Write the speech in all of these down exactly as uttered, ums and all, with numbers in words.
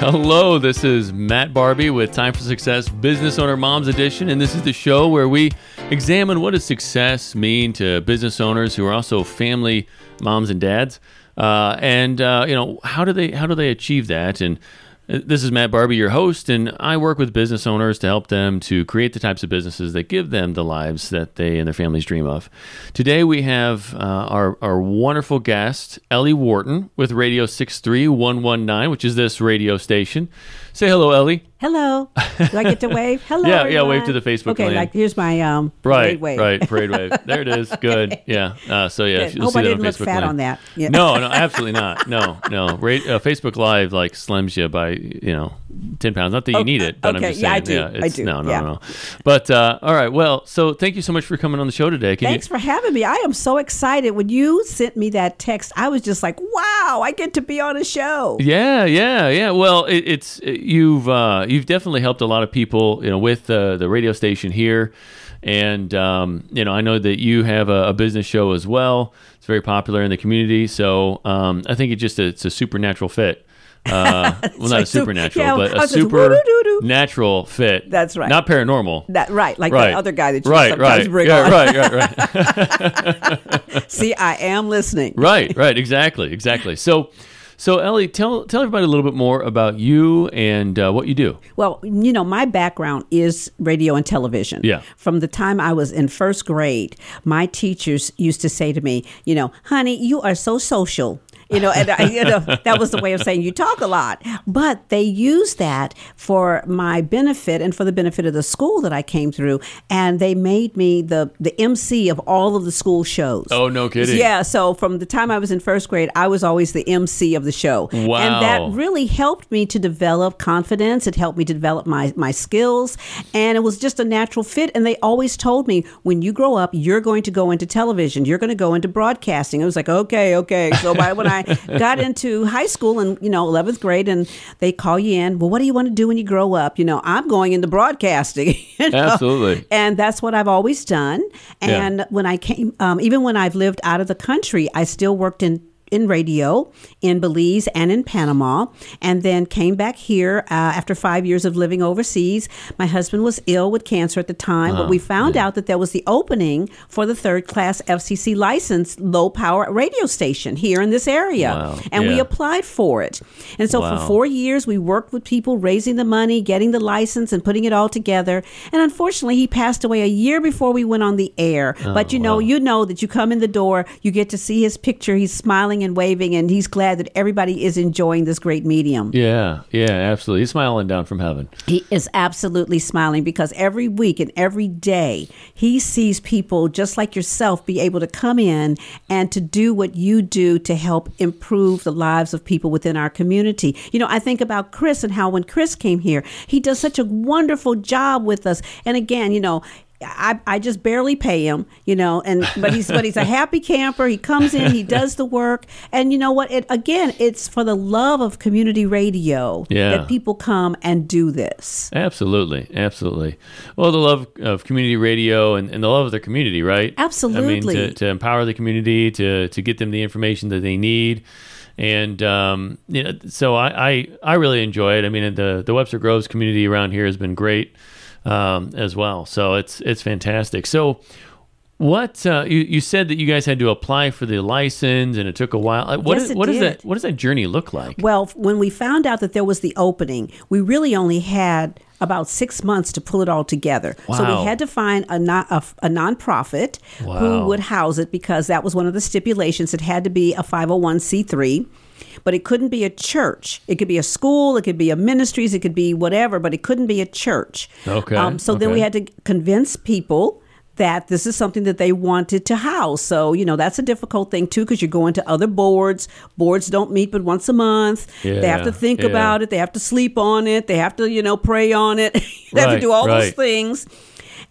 Hello, this is Matt Barbie with Time for Success Business Owner Moms Edition, and this is the show where we examine what does success mean to business owners who are also family moms and dads, uh, and uh, you know how do they how do they achieve that? And this is Matt Barbie, your host, and I work with business owners to help them to create the types of businesses that give them the lives that they and their families dream of. Today we have uh, our our wonderful guest, Ellie Wharton with Radio six three one one nine, which is this radio station. Say hello, Ellie. Hello. Do I get to wave? Hello. yeah, everyone. yeah. Wave to the Facebook. Okay, land. like here's my um, right, parade wave. Right, parade wave. There it is. Good. Okay. Yeah. Uh, so yeah, Good. you'll Hope see I that didn't on look Facebook fat land. on that. Yeah. No, no, absolutely not. No, no. Ra- uh, Facebook Live like slims you by you know ten pounds. Not that you oh, need it, but okay. I'm just saying. Yeah, I do. Yeah, it's, I do. No, no, yeah. no. But uh, all right. Well, so thank you so much for coming on the show today. Can Thanks you... for having me. I am so excited. When you sent me that text, I was just like, wow, I get to be on a show. Yeah, yeah, yeah. Well, it, it's it, you've. Uh, You've definitely helped a lot of people, you know, with uh, the radio station here, and um, you know, I know that you have a, a business show as well. It's very popular in the community, so um, I think it just it's a supernatural fit. Uh, well, not like a supernatural, yeah, but a supernatural fit. That's right. Not paranormal. That right, like right. the other guy that you right, sometimes right. bring yeah, on. Right, right, right, right. See, I am listening. Right, right, exactly, exactly. So. So, Ellie, tell tell everybody a little bit more about you and uh, what you do. Well, you know, my background is radio and television. Yeah. From the time I was in first grade, my teachers used to say to me, you know, honey, you are so social. You know, and I, you know, that was the way of saying you talk a lot. But they used that for my benefit and for the benefit of the school that I came through. And they made me the, the M C of all of the school shows. Oh, no kidding. Yeah. So from the time I was in first grade, I was always the M C of the show. Wow. And that really helped me to develop confidence. It helped me to develop my, my skills. And it was just a natural fit. And they always told me, when you grow up, you're going to go into television. You're going to go into broadcasting. I was like, okay, okay. So by when I I got into high school and, you know, eleventh grade, and they call you in, well, what do you want to do when you grow up? You know, I'm going into broadcasting. You know? Absolutely. And that's what I've always done. And yeah. when I came, um, even when I've lived out of the country, I still worked in in radio in Belize and in Panama, and then came back here uh, after five years of living overseas. My husband was ill with cancer at the time, oh, but we found yeah. out that there was the opening for the third class F C C licensed low power radio station here in this area. Wow. And yeah. we applied for it. And so wow. for four years, we worked with people raising the money, getting the license and putting it all together. And unfortunately, he passed away a year before we went on the air. Oh, but you know, wow. you know that you come in the door, you get to see his picture. He's smiling and waving, and he's glad that everybody is enjoying this great medium. Yeah, yeah, absolutely. He's smiling down from heaven. He is absolutely smiling, because every week and every day he sees people just like yourself be able to come in and to do what you do to help improve the lives of people within our community. You know, I think about Chris and how when Chris came here, he does such a wonderful job with us. And again, you know, I, I just barely pay him, you know, and but he's but he's a happy camper. He comes in, he does the work, and you know what? It again, it's for the love of community radio yeah. that people come and do this. Absolutely, absolutely. Well, the love of community radio and, and the love of the community, right? Absolutely. I mean, to, to empower the community, to to get them the information that they need. And um, you know, so I, I I really enjoy it. I mean, the the Webster Groves community around here has been great. Um, as well, so it's it's fantastic. So, what uh, you you said that you guys had to apply for the license, and it took a while. What yes, is, what does that what does that journey look like? Well, when we found out that there was the opening, we really only had about six months to pull it all together. Wow. So we had to find a, non, a, a nonprofit wow. who would house it, because that was one of the stipulations. It had to be a five oh one c three. But it couldn't be a church. It could be a school. It could be a ministries. It could be whatever, but it couldn't be a church. Okay. Um, so okay. then we had to convince people that this is something that they wanted to house. So, you know, that's a difficult thing, too, because you're going to other boards. Boards don't meet but once a month. Yeah, they have to think yeah. about it. They have to sleep on it. They have to, you know, pray on it. they right, have to do all right. those things.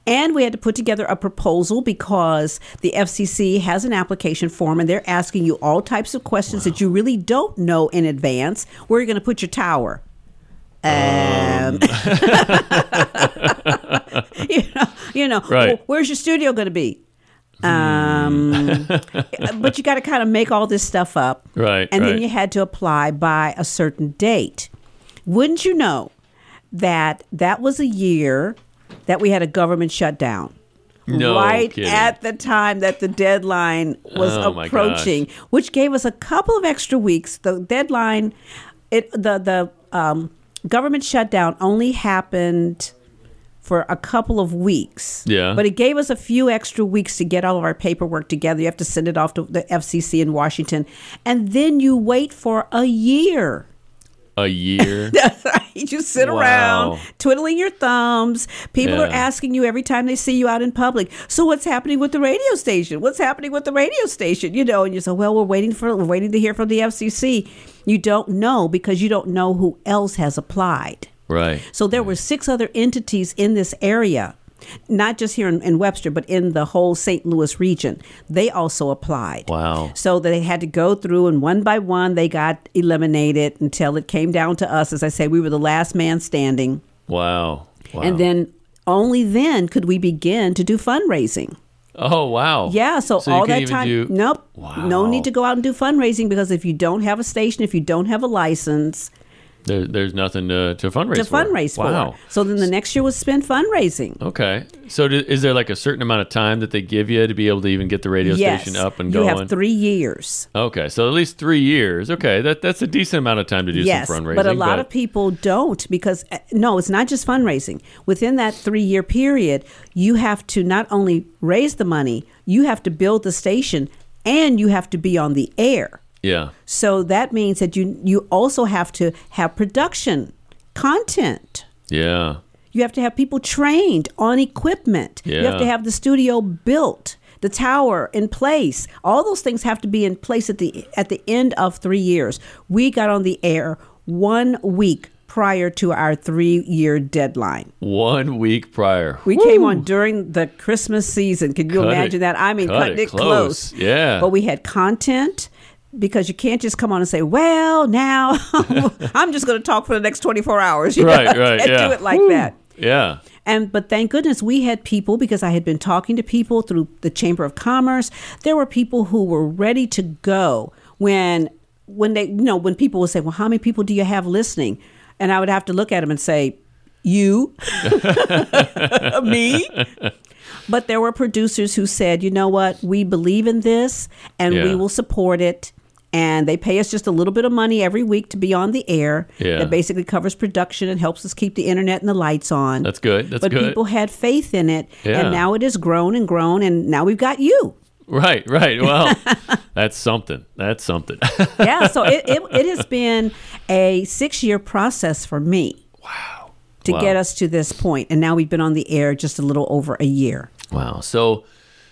And we had to put together a proposal, because the F C C has an application form, and they're asking you all types of questions wow. that you really don't know in advance. Where are you going to put your tower? Um. um. you know, you know right. well, where's your studio going to be? Um, but you got to kind of make all this stuff up. Right. And right. then you had to apply by a certain date. Wouldn't you know that that was a year that we had a government shutdown? No right kidding. At the time that the deadline was oh approaching, which gave us a couple of extra weeks. The deadline, it the the um, government shutdown only happened for a couple of weeks. Yeah. But it gave us a few extra weeks to get all of our paperwork together. You have to send it off to the F C C in Washington. And then you wait for a year. A year? That's right. You sit wow. around twiddling your thumbs. People yeah. are asking you every time they see you out in public, so what's happening with the radio station? What's happening with the radio station? You know, and you say, well, we're waiting for we're waiting to hear from the F C C. You don't know because you don't know who else has applied. Right. So there right. were six other entities in this area, not just here in, in Webster, but in the whole Saint Louis region. They also applied. Wow. So they had to go through, and one by one, they got eliminated until it came down to us. As I say, we were the last man standing. Wow. Wow. And then only then could we begin to do fundraising. Oh, wow. Yeah, so, so all that time, do... nope, wow. no need to go out and do fundraising, because if you don't have a station, if you don't have a license... There, there's nothing to, to fundraise to for. To fundraise for. Wow. So then the next year was spent fundraising. Okay. So do, is there like a certain amount of time that they give you to be able to even get the radio yes. station up and you going? You have three years. Okay. So at least three years. Okay. That That's a decent amount of time to do yes, some fundraising. Yes, but a lot but... of people don't, because, no, it's not just fundraising. Within that three-year period, you have to not only raise the money, you have to build the station, and you have to be on the air. Yeah. So that means that you you also have to have production, content. Yeah. You have to have people trained on equipment. Yeah. You have to have the studio built, the tower in place. All those things have to be in place at the at the end of three years. We got on the air one week prior to our three-year deadline. One week prior. We Woo. Came on during the Christmas season. Can you cut imagine it, that? I mean, cut cutting it close. close. Yeah. But we had content. Because you can't just come on and say, well, now I'm just going to talk for the next twenty-four hours. You right, know? right, can't yeah. do it like Woo. That. Yeah. And but thank goodness we had people, because I had been talking to people through the Chamber of Commerce. There were people who were ready to go when when they, you know, when people would say, well, how many people do you have listening? And I would have to look at them and say, you, me. But there were producers who said, you know what, we believe in this and yeah. we will support it. And they pay us just a little bit of money every week to be on the air. Yeah. That basically covers production and helps us keep the internet and the lights on. That's good. That's but good. But people had faith in it. Yeah. And now it has grown and grown. And now we've got you. Right, right. Well, that's something. That's something. yeah. So it, it, it has been a six-year process for me. Wow. To wow. get us to this point. And now we've been on the air just a little over a year. Wow. So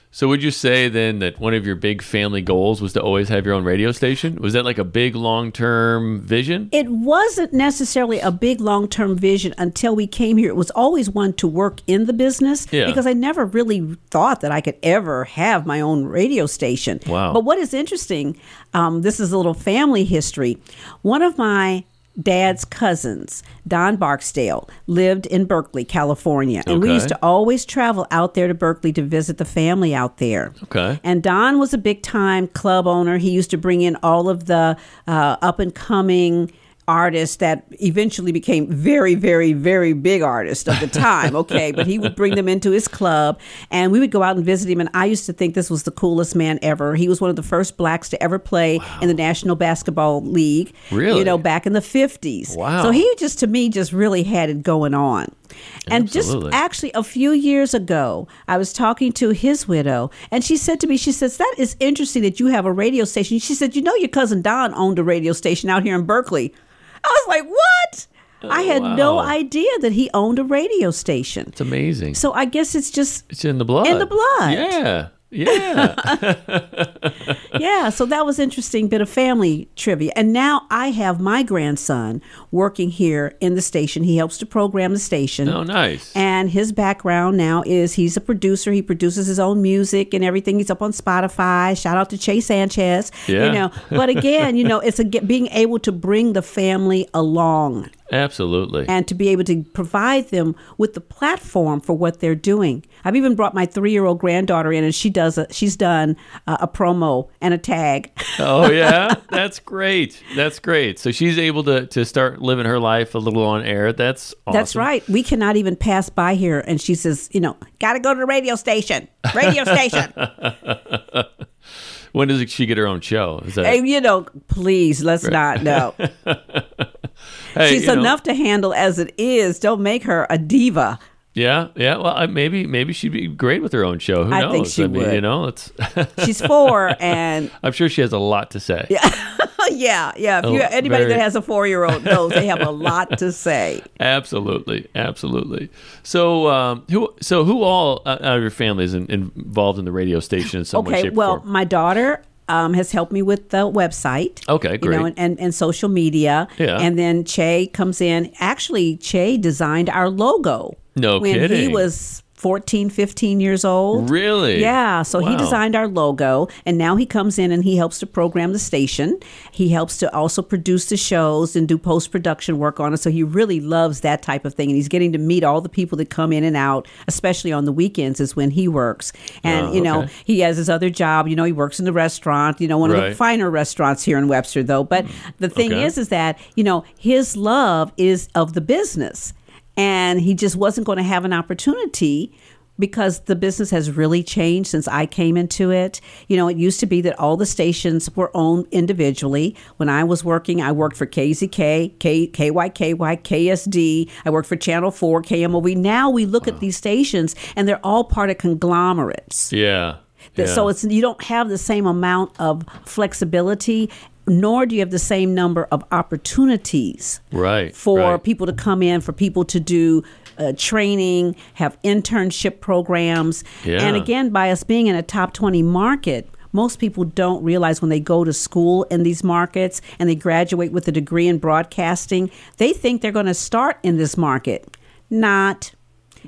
so would you say then that one of your big family goals was to always have your own radio station? Was that like a big long-term vision? It wasn't necessarily a big long-term vision until we came here. It was always one to work in the business yeah. because I never really thought that I could ever have my own radio station. Wow. But what is interesting, um, this is a little family history. One of my dad's cousins, Don Barksdale, lived in Berkeley, California. And okay. we used to always travel out there to Berkeley to visit the family out there. Okay. And Don was a big-time club owner. He used to bring in all of the uh, up-and-coming artists that eventually became very, very, very big artists of the time, okay? But he would bring them into his club, and we would go out and visit him, and I used to think this was the coolest man ever. He was one of the first blacks to ever play wow. in the National Basketball League, really? You know, back in the fifties. Wow. So he just, to me, just really had it going on. And Absolutely. Just actually a few years ago, I was talking to his widow, and she said to me, she says, that is interesting that you have a radio station. She said, you know, your cousin Don owned a radio station out here in Berkeley. I was like, what? Oh, I had wow. no idea that he owned a radio station. It's amazing. So I guess it's just... It's in the blood. In the blood. Yeah. Yeah. yeah. So that was interesting bit of family trivia. And now I have my grandson working here in the station. He helps to program the station. Oh, nice. And his background now is he's a producer. He produces his own music and everything. He's up on Spotify. Shout out to Chase Sanchez. Yeah. You know, but again, you know, it's a, being able to bring the family along. Absolutely. And to be able to provide them with the platform for what they're doing. I've even brought my three-year-old granddaughter in, and she does a, she's done uh, a promo and a tag. Oh, yeah? That's great. That's great. So she's able to, to start living her life a little on air. That's awesome. That's right. We cannot even pass by here, and she says, you know, got to go to the radio station. Radio station. When does she get her own show? Is that... Hey, you know, please, let's right. not know. Hey, she's enough know. to handle as it is. Don't make her a diva. Yeah, yeah. Well, I, maybe maybe she'd be great with her own show. Who I knows? I think she I mean, would. You know, it's she's four, and I'm sure she has a lot to say. Yeah, yeah, yeah. If you, anybody very... that has a four-year-old knows they have a lot to say. Absolutely, absolutely. So, um, who so who all out of your family is in, involved in the radio station in some okay, way, shape, well, or form? My daughter. Um, has helped me with the website. Okay, great. You know, and, and, and social media. Yeah. And then Che comes in. Actually, Che designed our logo. No when kidding. When he was fourteen, fifteen years old. Really? Yeah. So wow. he designed our logo. And now he comes in and he helps to program the station. He helps to also produce the shows and do post-production work on it. So he really loves that type of thing. And he's getting to meet all the people that come in and out, especially on the weekends is when he works. And, oh, you know, okay. he has his other job. You know, he works in the restaurant, you know, one right. of the finer restaurants here in Webster, though. But the thing okay. is, is that, you know, his love is of the business. And he just wasn't going to have an opportunity because the business has really changed since I came into it. You know, it used to be that all the stations were owned individually. When I was working, I worked for K Z K, K, K Y K Y, K S D. I worked for Channel four, K M O V. Now we look wow. at these stations and they're all part of conglomerates. Yeah. yeah. So it's you don't have the same amount of flexibility, nor do you have the same number of opportunities right, for right. people to come in, for people to do uh, training, have internship programs. Yeah. And again, by us being in a top twenty market, most people don't realize when they go to school in these markets and they graduate with a degree in broadcasting, they think they're going to start in this market. Not.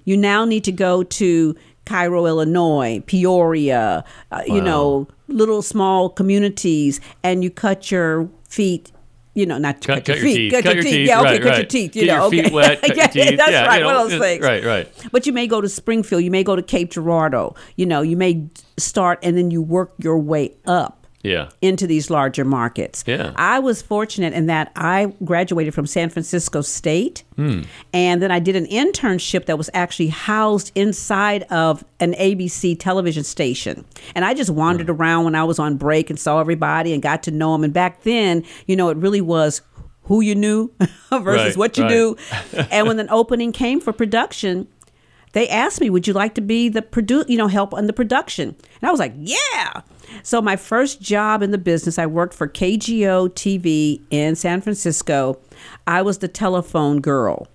You now need to go to Cairo, Illinois, Peoria, uh, wow. you know, little small communities, and you cut your feet, you know, not cut, cut, your, cut your feet, teeth. Cut, cut your teeth, teeth. yeah, okay, right, cut right. your teeth, you Get know, your okay, feet wet, cut yeah, your teeth. that's yeah, right, you know, one of those things, right, right. But you may go to Springfield, you may go to Cape Girardeau, you know, you may start and then you work your way up. Yeah. Into these larger markets. Yeah. I was fortunate in that I graduated from San Francisco State, mm. and then I did an internship that was actually housed inside of an A B C television station. And I just wandered mm. around when I was on break and saw everybody and got to know them. And back then, you know, it really was who you knew versus right, what you right. knew. And when an opening came for production, they asked me, would you like to be the produ- you know, help on the production? And I was like, yeah. So my first job in the business, I worked for K G O T V in San Francisco. I was the telephone girl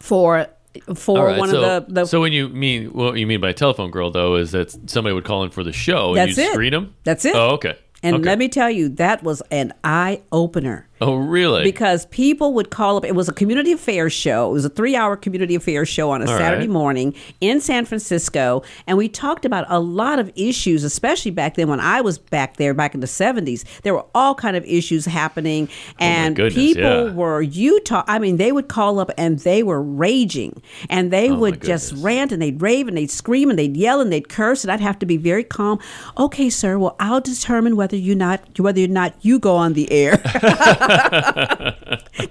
for for right, one so, of the, the. So when you mean what you mean by telephone girl though is that somebody would call in for the show and you screen them. That's it. Oh, okay. And okay. let me tell you, that was an eye-opener. Oh, really? Because people would call up. It was a community affairs show. It was a three-hour community affairs show on a All Saturday right. morning in San Francisco. And we talked about a lot of issues, especially back then when I was back there, back in the seventies. There were all kind of issues happening. And oh goodness, people yeah. were Utah. I mean, they would call up and they were raging. And they oh would just rant and they'd rave and they'd scream and they'd yell and they'd curse. And I'd have to be very calm. Okay, sir, well, I'll determine whether you not whether or not you go on the air.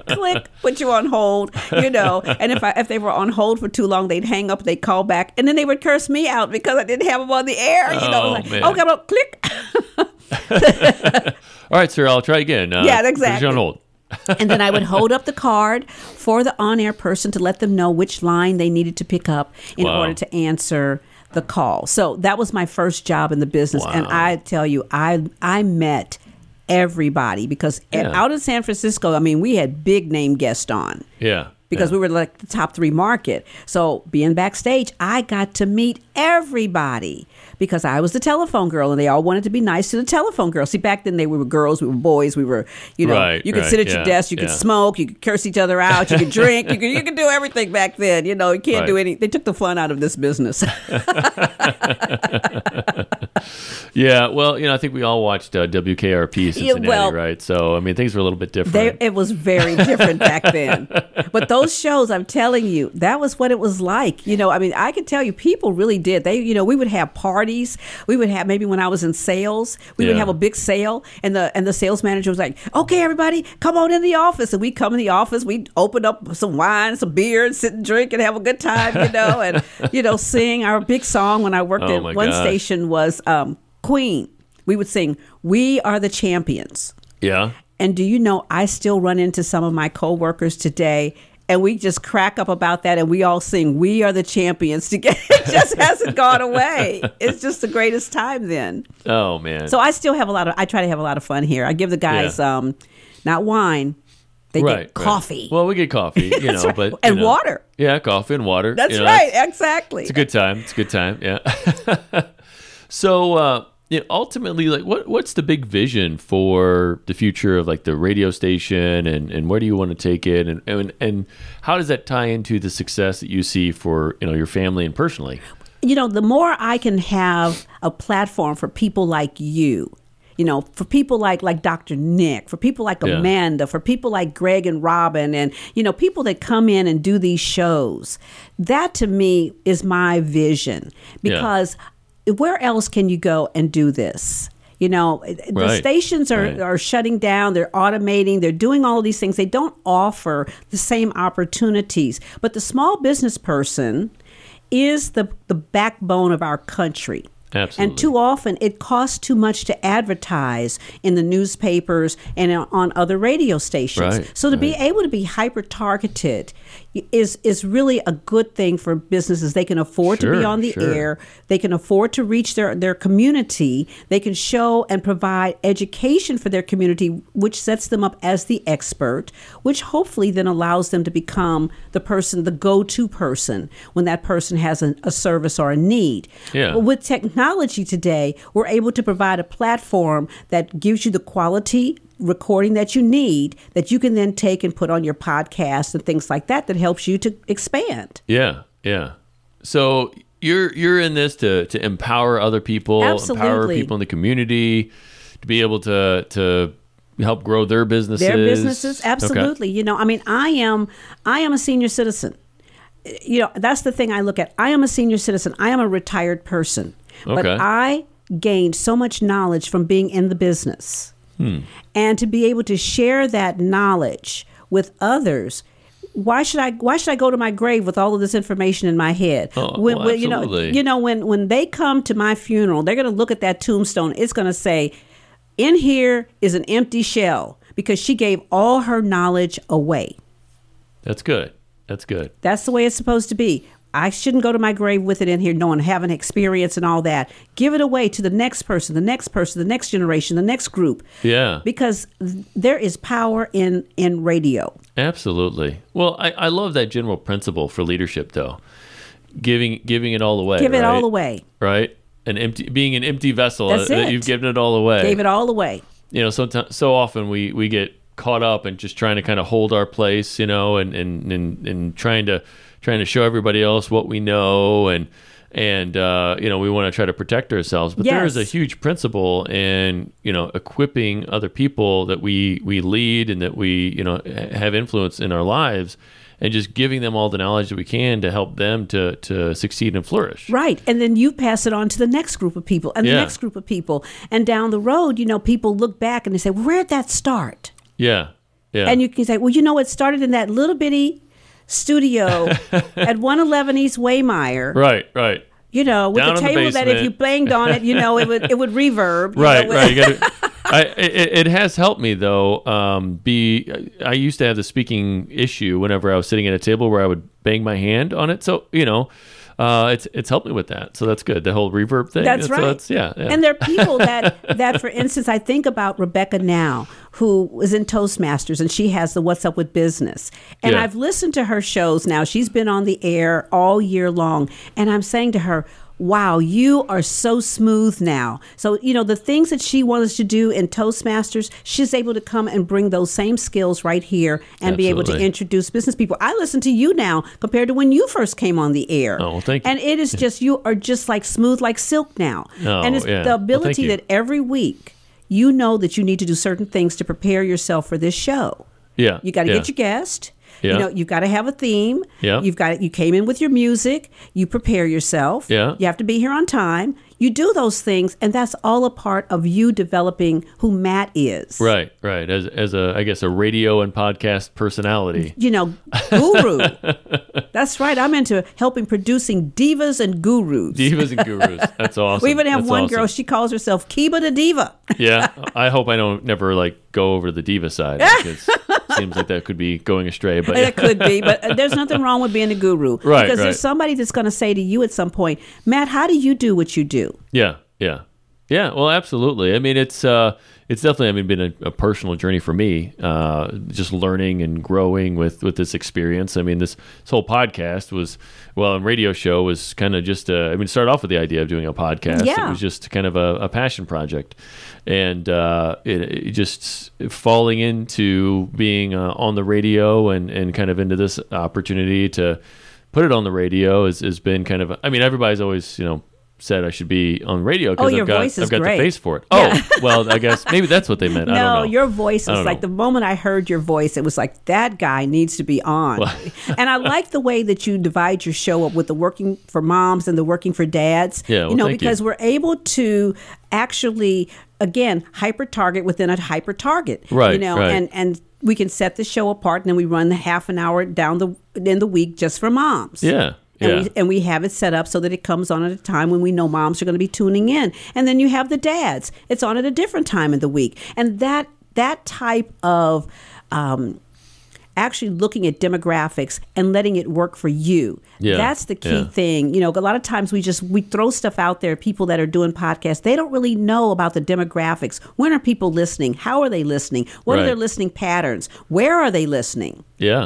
Click, put you on hold, you know. And if I if they were on hold for too long, they'd hang up, they'd call back, and then they would curse me out because I didn't have them on the air. You know, oh, like, man. okay, well, click. All right, sir, I'll try again. Uh, yeah, exactly. Put you on hold. And then I would hold up the card for the on-air person to let them know which line they needed to pick up in wow. order to answer the call. So that was my first job in the business. Wow. And I tell you, I I met everybody because yeah. out in San Francisco, I mean, we had big name guests on. Yeah. Because yeah. we were like the top three market. So being backstage, I got to meet everybody because I was the telephone girl and they all wanted to be nice to the telephone girl. See, back then they we were girls, we were boys, we were, you know, right, you could right, sit at yeah, your desk, you yeah. could smoke, you could curse each other out, you could drink, you could you could do everything back then. You know, you can't right. do any. They took the fun out of this business. Yeah, well, you know, I think we all watched uh, W K R P in Cincinnati, yeah, well, right? So, I mean, things were a little bit different. They, it was very different back then. But those shows, I'm telling you, that was what it was like. You know, I mean, I can tell you, people really did. They, you know, we would have parties. We would have, maybe when I was in sales, we yeah. would have a big sale, and the and the sales manager was like, "Okay, everybody, come on in the office." And we come in the office, we open up some wine, some beer, and sit and drink and have a good time, you know, and, you know, sing. Our big song when I worked oh, at one gosh. station was... Um, Queen. We would sing, "We Are the Champions." Yeah. And do you know, I still run into some of my coworkers today, and we just crack up about that, and we all sing, "We Are the Champions" together. It just hasn't gone away. It's just the greatest time then. Oh, man. So I still have a lot of, I try to have a lot of fun here. I give the guys, yeah. um, not wine, they right, get coffee. Right. Well, we get coffee, you know, right. but. You and know. water. Yeah, coffee and water. That's you know, right, that's, exactly. It's a good time. It's a good time, yeah. So, uh, yeah, ultimately, like, what what's the big vision for the future of like the radio station, and, and where do you want to take it, and, and and how does that tie into the success that you see for you know your family and personally? You know, the more I can have a platform for people like you, you know, for people like like Doctor Nick, for people like yeah. Amanda, for people like Greg and Robin, and you know, people that come in and do these shows, that to me is my vision, because. Yeah. Where else can you go and do this? You know, the right. stations are, right. are shutting down, they're automating, they're doing all these things. They don't offer the same opportunities. But the small business person is the, the backbone of our country. Absolutely. And too often it costs too much to advertise in the newspapers and on other radio stations. Right. So to right. be able to be hyper-targeted is is really a good thing for businesses. They can afford sure, to be on the sure. air. They can afford to reach their, their community. They can show and provide education for their community, which sets them up as the expert, which hopefully then allows them to become the person, the go-to person when that person has a, a service or a need. Yeah. But with technology today, we're able to provide a platform that gives you the quality recording that you need, that you can then take and put on your podcast and things like that, that helps you to expand. Yeah, yeah. So you're you're in this to to empower other people, Absolutely. empower people in the community to be able to to help grow their businesses. Their businesses, absolutely. Okay. You know, I mean, I am I am a senior citizen. You know, that's the thing I look at. I am a senior citizen. I am a retired person, okay. but I gained so much knowledge from being in the business. Hmm. And to be able to share that knowledge with others, why should I? Why should I go to my grave with all of this information in my head? Oh, when, well, when, you know, you know, when when they come to my funeral, they're going to look at that tombstone. It's going to say, "In here is an empty shell," because she gave all her knowledge away. That's good. That's good. That's the way it's supposed to be. I shouldn't go to my grave with it in here knowing, having experience and all that. Give it away to the next person, the next person, the next generation, the next group. Yeah. Because there is power in, in radio. Absolutely. Well, I, I love that general principle for leadership, though. Giving giving it all away. Give it right? all away. Right? An empty being an empty vessel That's that it. You've given it all away. Gave it all away. You know, sometimes, so often we, we get caught up in just trying to kind of hold our place, you know, and and, and, and trying to trying to show everybody else what we know, and and uh, you know, we want to try to protect ourselves. But yes. there is a huge principle in, you know, equipping other people that we we lead and that we, you know, have influence in our lives, and just giving them all the knowledge that we can to help them to to succeed and flourish. Right, and then you pass it on to the next group of people and yeah. the next group of people, and down the road, you know, people look back and they say, well, "Where'd that start?" Yeah, yeah. And you can say, "Well, you know, it started in that little bitty studio at one eleven East Waymire." Right, right. You know, with down a table that if you banged on it, you know, it would it would reverb. Right, you know, right. You gotta, I, it, it has helped me though. Um, be I used to have the speaking issue whenever I was sitting at a table where I would bang my hand on it. So you know. Uh, it's it's helped me with that, so that's good. The whole reverb thing. That's right. So that's, yeah, yeah. And there are people that, that, for instance, I think about Rebecca now, who was in Toastmasters, and she has the What's Up With Business. And yeah. I've listened to her shows now. She's been on the air all year long, and I'm saying to her, wow, you are so smooth now. So, you know, the things that she wanted to do in Toastmasters, she's able to come and bring those same skills right here and Absolutely. Be able to introduce business people. I listen to you now compared to when you first came on the air. Oh, well, thank you. And it is just, you are just like smooth like silk now. Oh, and it's yeah. the ability well, that every week you know that you need to do certain things to prepare yourself for this show. Yeah. You got to yeah. get your guest. Yeah. You know, you've got to have a theme. Yeah. You've got you came in with your music. You prepare yourself. Yeah. You have to be here on time. You do those things, and that's all a part of you developing who Matt is. Right, right. As as a I guess a radio and podcast personality. You know, guru. That's right. I'm into helping producing divas and gurus. Divas and gurus. That's awesome. We even have that's one awesome. Girl. She calls herself Kiba the Diva. Yeah. I hope I don't never like go over to the diva side. Because seems like that could be going astray. But it could be. But there's nothing wrong with being a guru. Right. Because right. there's somebody that's going to say to you at some point, Matt, how do you do what you do? Yeah, yeah, yeah. Well, absolutely. I mean, it's uh, it's definitely I mean been a, a personal journey for me, uh, just learning and growing with, with this experience. I mean, this, this whole podcast was well, and radio show was kind of just a, I mean, started off with the idea of doing a podcast. Yeah. It was just kind of a, a passion project, and uh, it, it just falling into being uh, on the radio and, and kind of into this opportunity to put it on the radio has has been kind of. I mean, everybody's always you know. said I should be on radio because oh, I've got, I've got the face for it. Oh, yeah. Well, I guess maybe that's what they meant. No, I don't know. Your voice was like, know. The moment I heard your voice, it was like, that guy needs to be on. Well. And I like the way that you divide your show up with the working for moms and the working for dads. Yeah, well, you know, because you. We're able to actually, again, hyper-target within a hyper-target. Right, you know, right. and and we can set the show apart, and then we run the half an hour down the in the week just for moms. Yeah. And, yeah. we, and we have it set up so that it comes on at a time when we know moms are going to be tuning in. And then you have the dads. It's on at a different time of the week. And that that type of um, actually looking at demographics and letting it work for you. Yeah. That's the key yeah. thing. You know, a lot of times we just we throw stuff out there. People that are doing podcasts, they don't really know about the demographics. When are people listening? How are they listening? What right. are their listening patterns? Where are they listening? Yeah.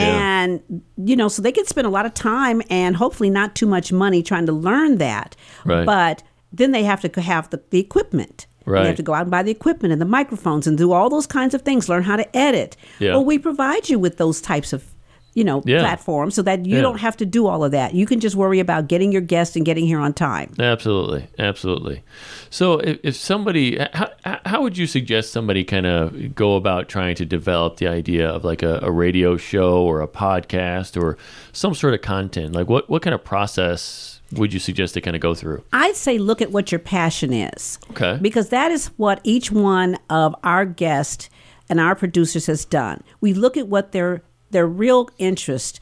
Yeah. And, you know, so they can spend a lot of time and hopefully not too much money trying to learn that. Right. But then they have to have the, the equipment. Right. They have to go out and buy the equipment and the microphones and do all those kinds of things, learn how to edit. Yeah. Well, we provide you with those types of, you know, yeah. platforms so that you yeah. don't have to do all of that. You can just worry about getting your guests and getting here on time. Absolutely. Absolutely. So if, if somebody, how, how would you suggest somebody kind of go about trying to develop the idea of like a, a radio show or a podcast or some sort of content? Like what, what kind of process would you suggest they kind of go through? I'd say look at what your passion is. Okay. Because that is what each one of our guests and our producers has done. We look at what their their real interest,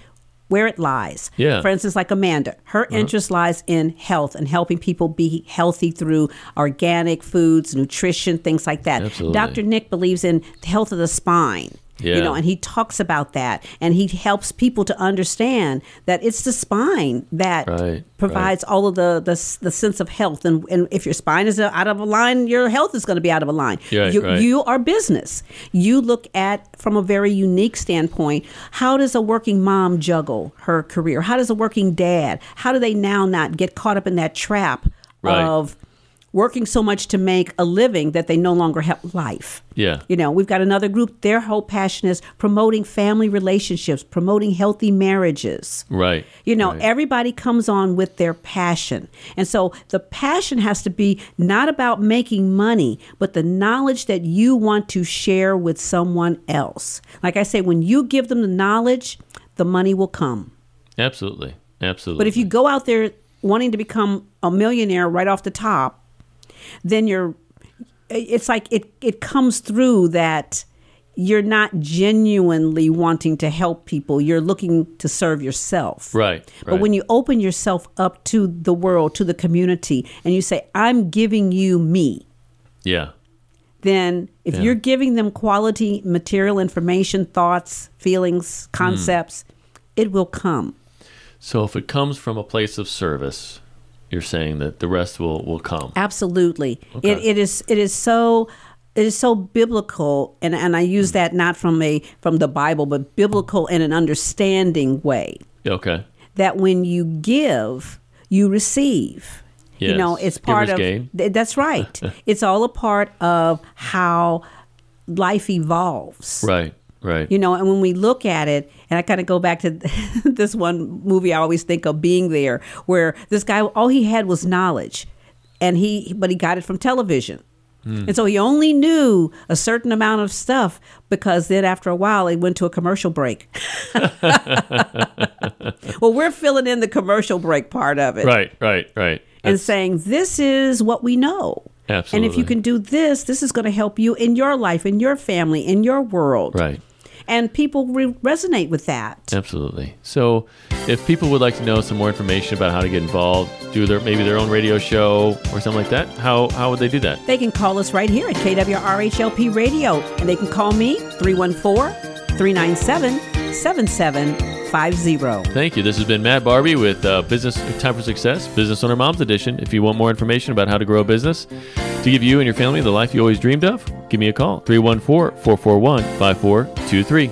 where it lies. Yeah. For instance, like Amanda, her uh-huh. interest lies in health and helping people be healthy through organic foods, nutrition, things like that. Absolutely. Doctor Nick believes in the health of the spine. Yeah. You know, and he talks about that, and he helps people to understand that it's the spine that right, provides right. all of the, the the sense of health. And, and if your spine is out of a line, your health is going to be out of a line. Yeah, you, right. you are business. You look at, from a very unique standpoint, how does a working mom juggle her career? How does a working dad, how do they now not get caught up in that trap right. of working so much to make a living that they no longer have life? Yeah. You know, we've got another group, their whole passion is promoting family relationships, promoting healthy marriages. Right. You know, right. everybody comes on with their passion. And so the passion has to be not about making money, but the knowledge that you want to share with someone else. Like I say, when you give them the knowledge, the money will come. Absolutely. Absolutely. But if you go out there wanting to become a millionaire right off the top, then you're, it's like it, it comes through that you're not genuinely wanting to help people. You're looking to serve yourself. Right, right. But when you open yourself up to the world, to the community, and you say, I'm giving you me. Yeah. Then if yeah. you're giving them quality material, information, thoughts, feelings, concepts, mm. it will come. So if it comes from a place of service, you're saying that the rest will, will come. Absolutely. Okay. It it is it is so it is so biblical, and, and I use that not from a from the Bible, but biblical in an understanding way. Okay. That when you give, you receive. Yes. You know, it's part of th- that's right. It's all a part of how life evolves. Right, right. You know, and when we look at it, and I kind of go back to this one movie I always think of, Being There, where this guy, all he had was knowledge, and he but he got it from television. Mm. And so he only knew a certain amount of stuff because then after a while, it went to a commercial break. Well, we're filling in the commercial break part of it. Right, right, right. And That's... saying, this is what we know. Absolutely. And if you can do this, this is going to help you in your life, in your family, in your world. Right. And people re- resonate with that. Absolutely. So if people would like to know some more information about how to get involved, do their maybe their own radio show or something like that, how how would they do that? They can call us right here at K W R H L P Radio, and they can call me, three one four, three nine seven, seven seven five zero. Thank you. This has been Matt Barbee with uh, Business Time for Success, Business Owner Moms Edition. If you want more information about how to grow a business to give you and your family the life you always dreamed of, give me a call, three one four, four four one, five four two three.